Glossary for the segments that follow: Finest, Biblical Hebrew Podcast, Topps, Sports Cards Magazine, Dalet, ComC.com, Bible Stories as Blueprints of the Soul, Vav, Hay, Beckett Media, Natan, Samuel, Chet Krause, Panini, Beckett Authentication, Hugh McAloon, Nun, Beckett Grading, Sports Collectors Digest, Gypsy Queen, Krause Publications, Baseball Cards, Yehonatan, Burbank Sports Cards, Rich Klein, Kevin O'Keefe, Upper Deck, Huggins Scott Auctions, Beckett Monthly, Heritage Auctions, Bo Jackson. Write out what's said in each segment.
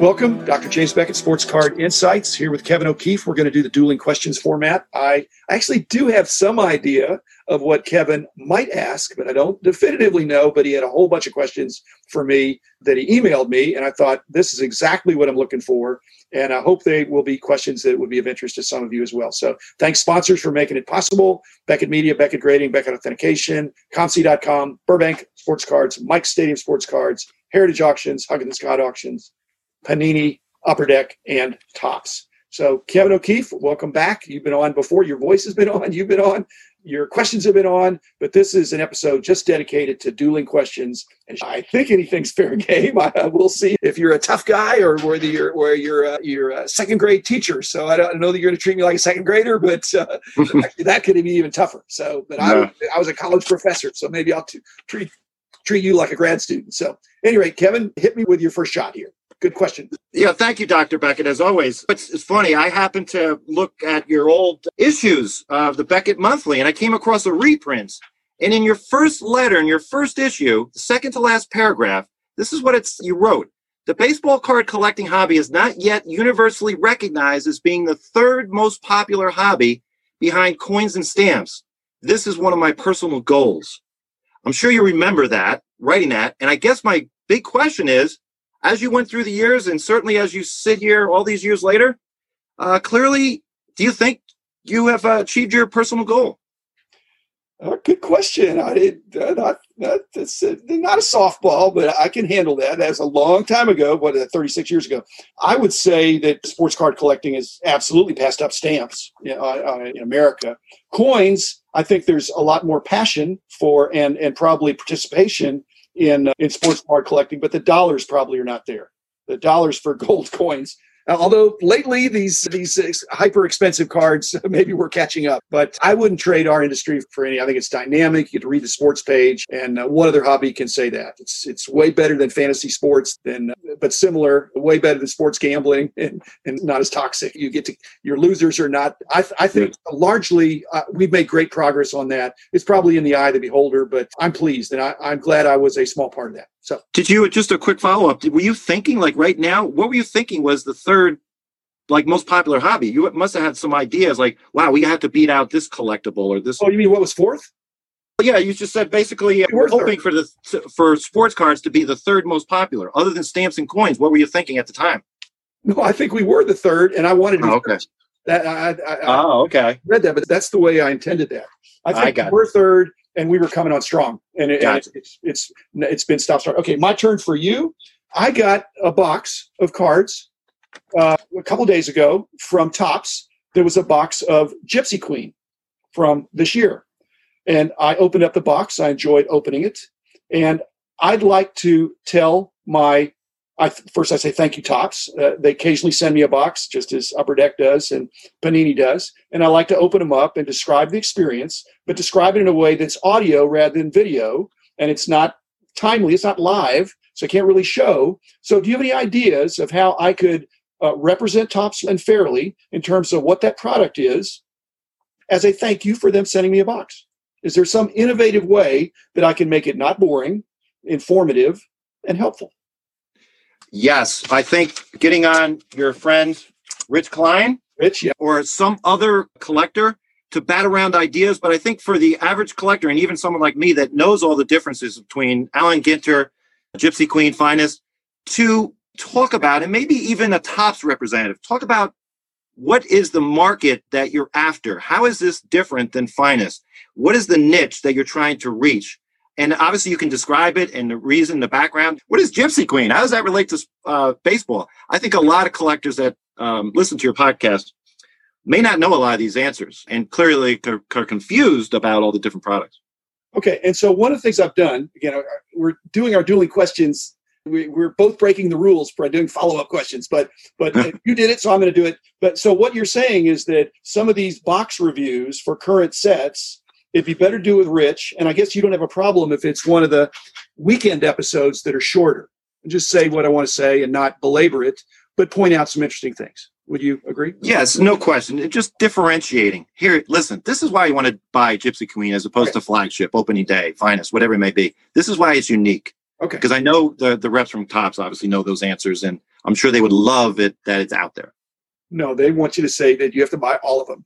Welcome, Dr. James Beckett, Sports Card Insights, here with Kevin O'Keefe. We're going to do the dueling questions format. I actually do have some idea of what Kevin might ask, but I don't definitively know, but he had a whole bunch of questions for me that he emailed me, and I thought, this is exactly what I'm looking for, and I hope they will be questions that would be of interest to some of you as well. So thanks, sponsors, for making it possible. Beckett Media, Beckett Grading, Beckett Authentication, ComC.com, Burbank Sports Cards, Mike Stadium Sports Cards, Heritage Auctions, Huggins Scott Auctions, Panini, Upper Deck, and Topps. So, Kevin O'Keefe, welcome back. You've been on before. Your voice has been on. You've been on. Your questions have been on. But this is an episode just dedicated to dueling questions. And I think anything's fair game. We'll see if you're a tough guy or whether you're a second grade teacher. So I don't know that you're going to treat me like a second grader, but actually, that could be even tougher. So, but no. I was a college professor, so maybe I'll treat you like a grad student. So, at any rate, Kevin, hit me with your first shot here. Good question. Yeah, thank you, Dr. Beckett, as always. It's funny, I happened to look at your old issues of the Beckett Monthly, and I came across a reprint. And in your first letter, in your first issue, the second to last paragraph, this is what you wrote. The baseball card collecting hobby is not yet universally recognized as being the third most popular hobby behind coins and stamps. This is one of my personal goals. I'm sure you remember that, writing that. And I guess my big question is, as you went through the years, and certainly as you sit here all these years later, clearly, do you think you have achieved your personal goal? Good question. I did not a softball, but I can handle that. That was a long time ago, 36 years ago. I would say that sports card collecting has absolutely passed up stamps in America. Coins, I think there's a lot more passion for and probably participation in sports card collecting, but the dollars probably are not there. The dollars for gold coins. Although lately these hyper expensive cards, maybe we're catching up, but I wouldn't trade our industry for any. I think it's dynamic. You get to read the sports page, and what other hobby can say that? It's way better than fantasy sports, but similar, way better than sports gambling, and not as toxic. You get to your losers are not. I think largely we've made great progress on that. It's probably in the eye of the beholder, but I'm pleased, and I'm glad I was a small part of that. So, did you just a quick follow up? Were you thinking like right now? What were you thinking was the third, like most popular hobby? You must have had some ideas like, wow, we have to beat out this collectible or this. Oh, you mean what was fourth? Yeah, you just said basically we're hoping for sports cards to be the third most popular, other than stamps and coins. What were you thinking at the time? No, I think we were the third, and I wanted to be first. That I read that, but that's the way I intended that. I think we're third. And we were coming on strong, and it's been stop start. Okay, my turn for you. I got a box of cards a couple days ago from Topps. There was a box of Gypsy Queen from this year, and I opened up the box. I enjoyed opening it, and I'd like to tell my. First, I say thank you, Topps. They occasionally send me a box, just as Upper Deck does and Panini does. And I like to open them up and describe the experience, but describe it in a way that's audio rather than video. And it's not timely. It's not live, so I can't really show. So do you have any ideas of how I could represent Topps and fairly in terms of what that product is as a thank you for them sending me a box? Is there some innovative way that I can make it not boring, informative, and helpful? Yes, I think getting on your friend Rich Klein or some other collector to bat around ideas. But I think for the average collector and even someone like me that knows all the differences between Allen Ginter, Gypsy Queen, Finest, to talk about, and maybe even a Topps representative, talk about what is the market that you're after? How is this different than Finest? What is the niche that you're trying to reach? And obviously, you can describe it and the reason, the background. What is Gypsy Queen? How does that relate to baseball? I think a lot of collectors that listen to your podcast may not know a lot of these answers and clearly are confused about all the different products. Okay. And so one of the things I've done, again, we're doing our dueling questions. We're both breaking the rules for doing follow-up questions, but you did it, so I'm going to do it. But so what you're saying is that some of these box reviews for current sets, it'd be better to do with Rich, and I guess you don't have a problem if it's one of the weekend episodes that are shorter. Just say what I want to say and not belabor it, but point out some interesting things. Would you agree? Yes, no question. It's just differentiating. Here, listen, this is why you want to buy Gypsy Queen as opposed to Flagship, Opening Day, Finest, whatever it may be. This is why it's unique. Okay. Because I know the reps from Topps obviously know those answers, and I'm sure they would love it that it's out there. No, they want you to say that you have to buy all of them.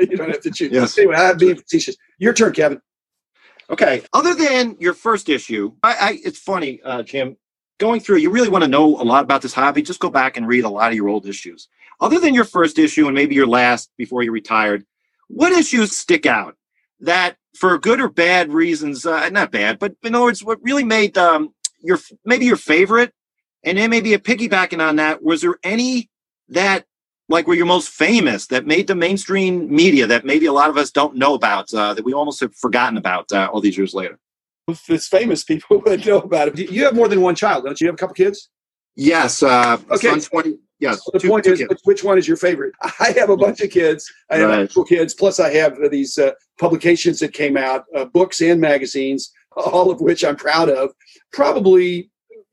You don't have to choose. Yes. Anyway, I'm being facetious. Your turn, Kevin. Okay. Other than your first issue, it's funny, Jim, going through, you really want to know a lot about this hobby. Just go back and read a lot of your old issues. Other than your first issue and maybe your last before you retired, what issues stick out that for good or bad reasons, not bad, but in other words, what really made your favorite, and then maybe a piggybacking on that, was there any that like were your most famous that made the mainstream media that maybe a lot of us don't know about, that we almost have forgotten about all these years later? It's famous people would know about it. You have more than one child, don't you? You have a couple kids? Yes. Okay. Son's 20, yes. So the point is, kids. Which one is your favorite? I have a bunch of kids. I have actual kids. Plus I have these publications that came out, books and magazines, all of which I'm proud of. Probably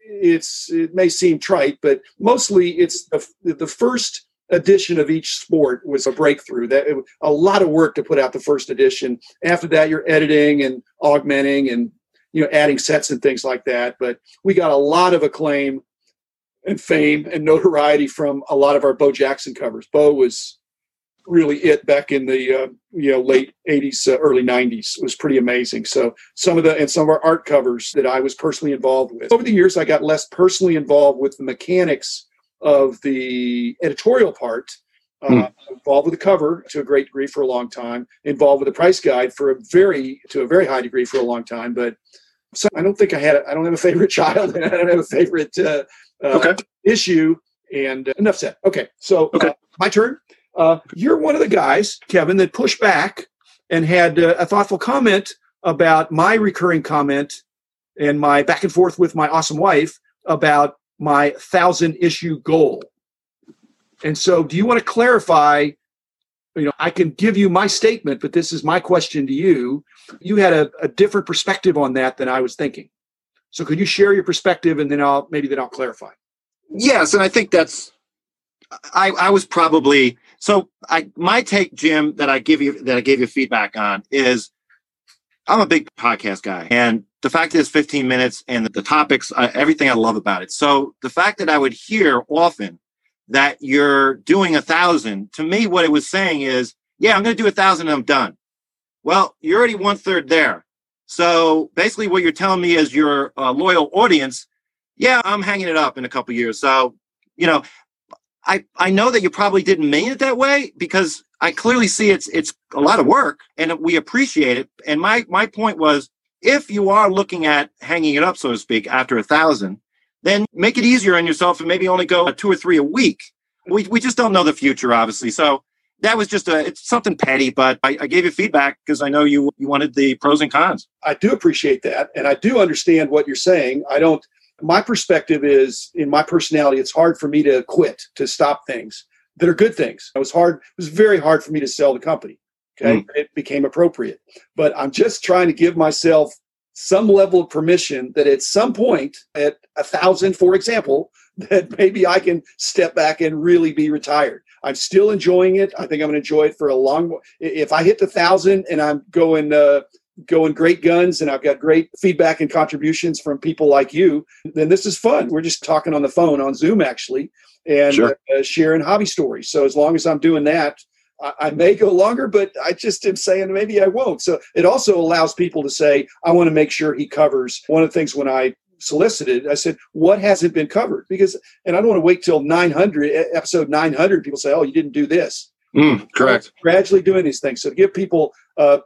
it may seem trite, but mostly it's the first edition of each sport was a breakthrough. That it was a lot of work to put out the first edition. After that, you're editing and augmenting and, adding sets and things like that. But we got a lot of acclaim and fame and notoriety from a lot of our Bo Jackson covers. Bo was really it back in the late 80s, early 90s. It was pretty amazing. So some of our art covers that I was personally involved with. Over the years, I got less personally involved with the mechanics of the editorial part, involved with the cover to a great degree for a long time, involved with the price guide to a very high degree for a long time. But so I don't think I don't have a favorite child, and I don't have a favorite issue, and enough said. Okay. So my turn. You're one of the guys, Kevin, that pushed back and had a thoughtful comment about my recurring comment and my back and forth with my awesome wife about my 1,000-issue goal. And so do you want to clarify, I can give you my statement, but this is my question to you. You had a different perspective on that than I was thinking. So could you share your perspective, and then I'll clarify? Yes, and I think that's I was probably so. My take, Jim, that I gave you feedback on is I'm a big podcast guy, and the fact that it's 15 minutes and the topics, everything I love about it. So the fact that I would hear often that you're doing 1,000, to me, what it was saying is, yeah, I'm going to do 1,000 and I'm done. Well, you're already 1/3 there. So basically, what you're telling me is your loyal audience, yeah, I'm hanging it up in a couple of years. So I know that you probably didn't mean it that way, because I clearly see it's a lot of work and we appreciate it. And my point was, if you are looking at hanging it up, so to speak, after 1,000, then make it easier on yourself and maybe only go 2 or 3 a week. We just don't know the future, obviously. So that was just it's something petty, but I gave you feedback because I know you wanted the pros and cons. I do appreciate that. And I do understand what you're saying. My perspective is, in my personality, it's hard for me to quit, to stop things that are good things. It was very hard for me to sell the company. Okay. It became appropriate. But I'm just trying to give myself some level of permission that at some point, at 1,000, for example, that maybe I can step back and really be retired. I'm still enjoying it. I think I'm going to enjoy it for a long. If I hit the 1,000 and I'm going great guns and I've got great feedback and contributions from people like you, then this is fun. We're just talking on the phone, on Zoom actually, and sure, sharing hobby stories. So as long as I'm doing that, I may go longer, but I just am saying maybe I won't. So it also allows people to say, I want to make sure he covers. One of the things when I solicited, I said, what hasn't been covered? And I don't want to wait till episode 900, people say, oh, you didn't do this. Correct. So gradually doing these things. So to give people a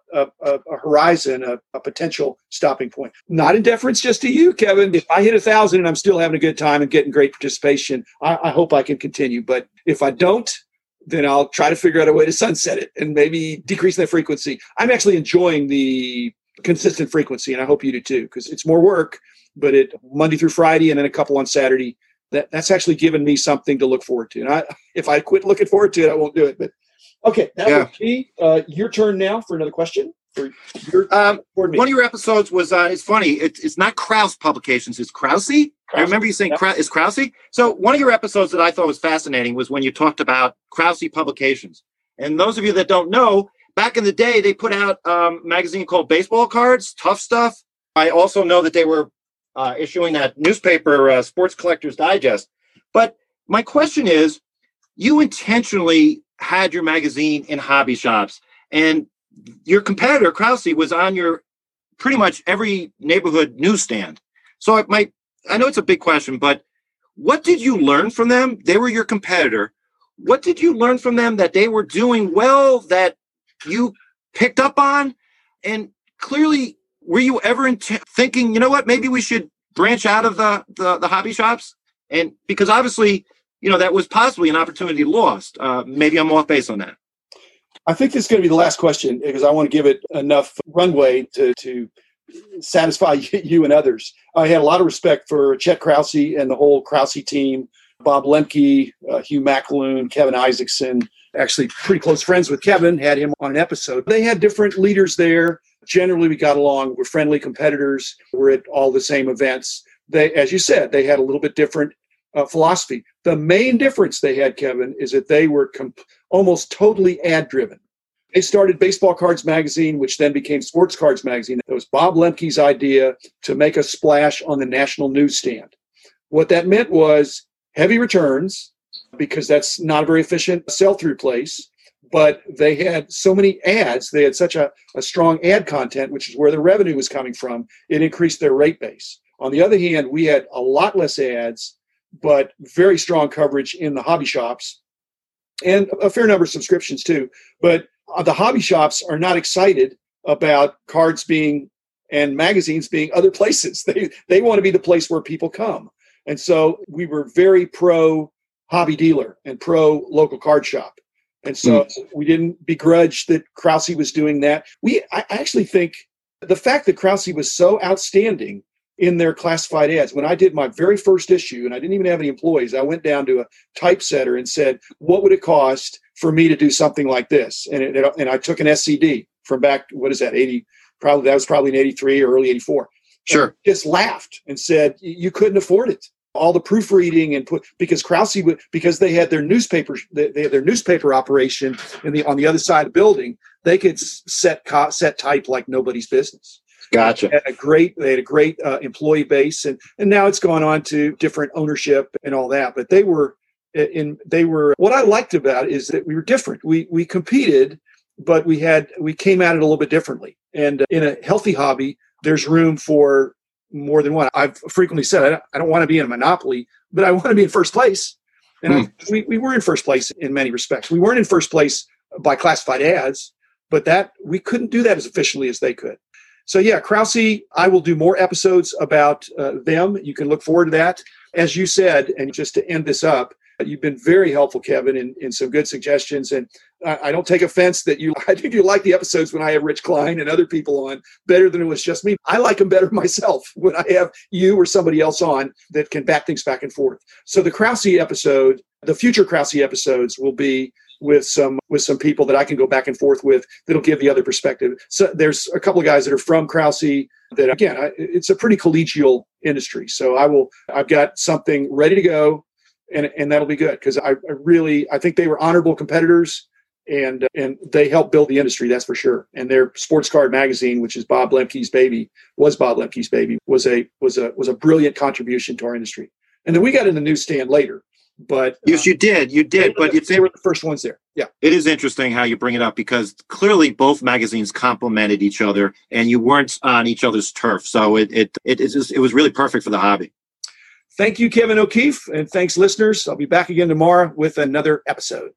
horizon, a potential stopping point. Not in deference just to you, Kevin. If I hit 1,000 and I'm still having a good time and getting great participation, I hope I can continue. But if I don't, then I'll try to figure out a way to sunset it and maybe decrease that frequency. I'm actually enjoying the consistent frequency, and I hope you do too, because it's more work, but it Monday through Friday and then a couple on Saturday. That's actually given me something to look forward to. And if I quit looking forward to it, I won't do it. But okay, that would be your turn now for another question. For your one of your episodes was, it's funny, it's not Krause Publications, it's Krause. I remember you saying it's Krause. So one of your episodes that I thought was fascinating was when you talked about Krause Publications. And those of you that don't know, back in the day, they put out a magazine called Baseball Cards, Tough Stuff. I also know that they were issuing that newspaper, Sports Collectors Digest. But my question is, you intentionally had your magazine in hobby shops, and your competitor, Krause, was on your pretty much every neighborhood newsstand. So it might, I know it's a big question, but what did you learn from them? They were your competitor. What did you learn from them that they were doing well that you picked up on? And clearly, were you ever thinking, you know what, maybe we should branch out of the hobby shops? And because obviously, you know, that was possibly an opportunity lost. Maybe I'm off base on that. I think this is going to be the last question because I want to give it enough runway to satisfy you and others. I had a lot of respect for Chet Krause and the whole Krause team, Bob Lemke, Hugh McAloon, Kevin Isaacson, actually pretty close friends with Kevin, had him on an episode. They had different leaders there. Generally, we got along. We're friendly competitors. We're at all the same events. They, as you said, they had a little bit different philosophy. The main difference they had, Kevin, is that they were almost totally ad-driven. They started Baseball Cards Magazine, which then became Sports Cards Magazine. It was Bob Lemke's idea to make a splash on the national newsstand. What that meant was heavy returns, because that's not a very efficient sell-through place, but they had so many ads. They had such a strong ad content, which is where the revenue was coming from. It increased their rate base. On the other hand, we had a lot less ads, but very strong coverage in the hobby shops and a fair number of subscriptions too. But the hobby shops are not excited about cards being and magazines being other places. They want to be the place where people come. And so we were very pro hobby dealer and pro local card shop. And so we didn't begrudge that Krause was doing that. I actually think the fact that Krause was so outstanding in their classified ads. When I did my very first issue, and I didn't even have any employees, I went down to a typesetter and said, what would it cost for me to do something like this? And I took an SCD from back, what is that, 80? Probably that was probably in 83 or early 84. Sure. Just laughed and said, you couldn't afford it. All the proofreading and because Krause would, because they had their newspaper, they had their newspaper operation on the other side of the building, they could set type like nobody's business. Gotcha. They had a great employee base, and now it's gone on to different ownership and all that. But they were what I liked about it is that we were different. We competed, but we came at it a little bit differently. And in a healthy hobby, there's room for more than one. I've frequently said I don't want to be in a monopoly, but I want to be in first place. And we were in first place in many respects. We weren't in first place by classified ads, but that we couldn't do that as efficiently as they could. So yeah, Krause, I will do more episodes about them. You can look forward to that. As you said, and just to end this up, you've been very helpful, Kevin, in some good suggestions. And I don't take offense that I think you like the episodes when I have Rich Klein and other people on better than it was just me. I like them better myself when I have you or somebody else on that can bat things back and forth. So the Krause episode, the future Krause episodes will be with some people that I can go back and forth with that'll give the other perspective. So there's a couple of guys that are from Krause that, again, it's a pretty collegial industry. So I've got something ready to go and that'll be good because I think they were honorable competitors and they helped build the industry, that's for sure. And their Sports Card Magazine, which is Bob Lemke's baby, was a brilliant contribution to our industry. And then we got in the newsstand later. But yes, you did. But they were the first ones there. Yeah, it is interesting how you bring it up because clearly both magazines complemented each other, and you weren't on each other's turf. So it was really perfect for the hobby. Thank you, Kevin O'Keefe, and thanks, listeners. I'll be back again tomorrow with another episode.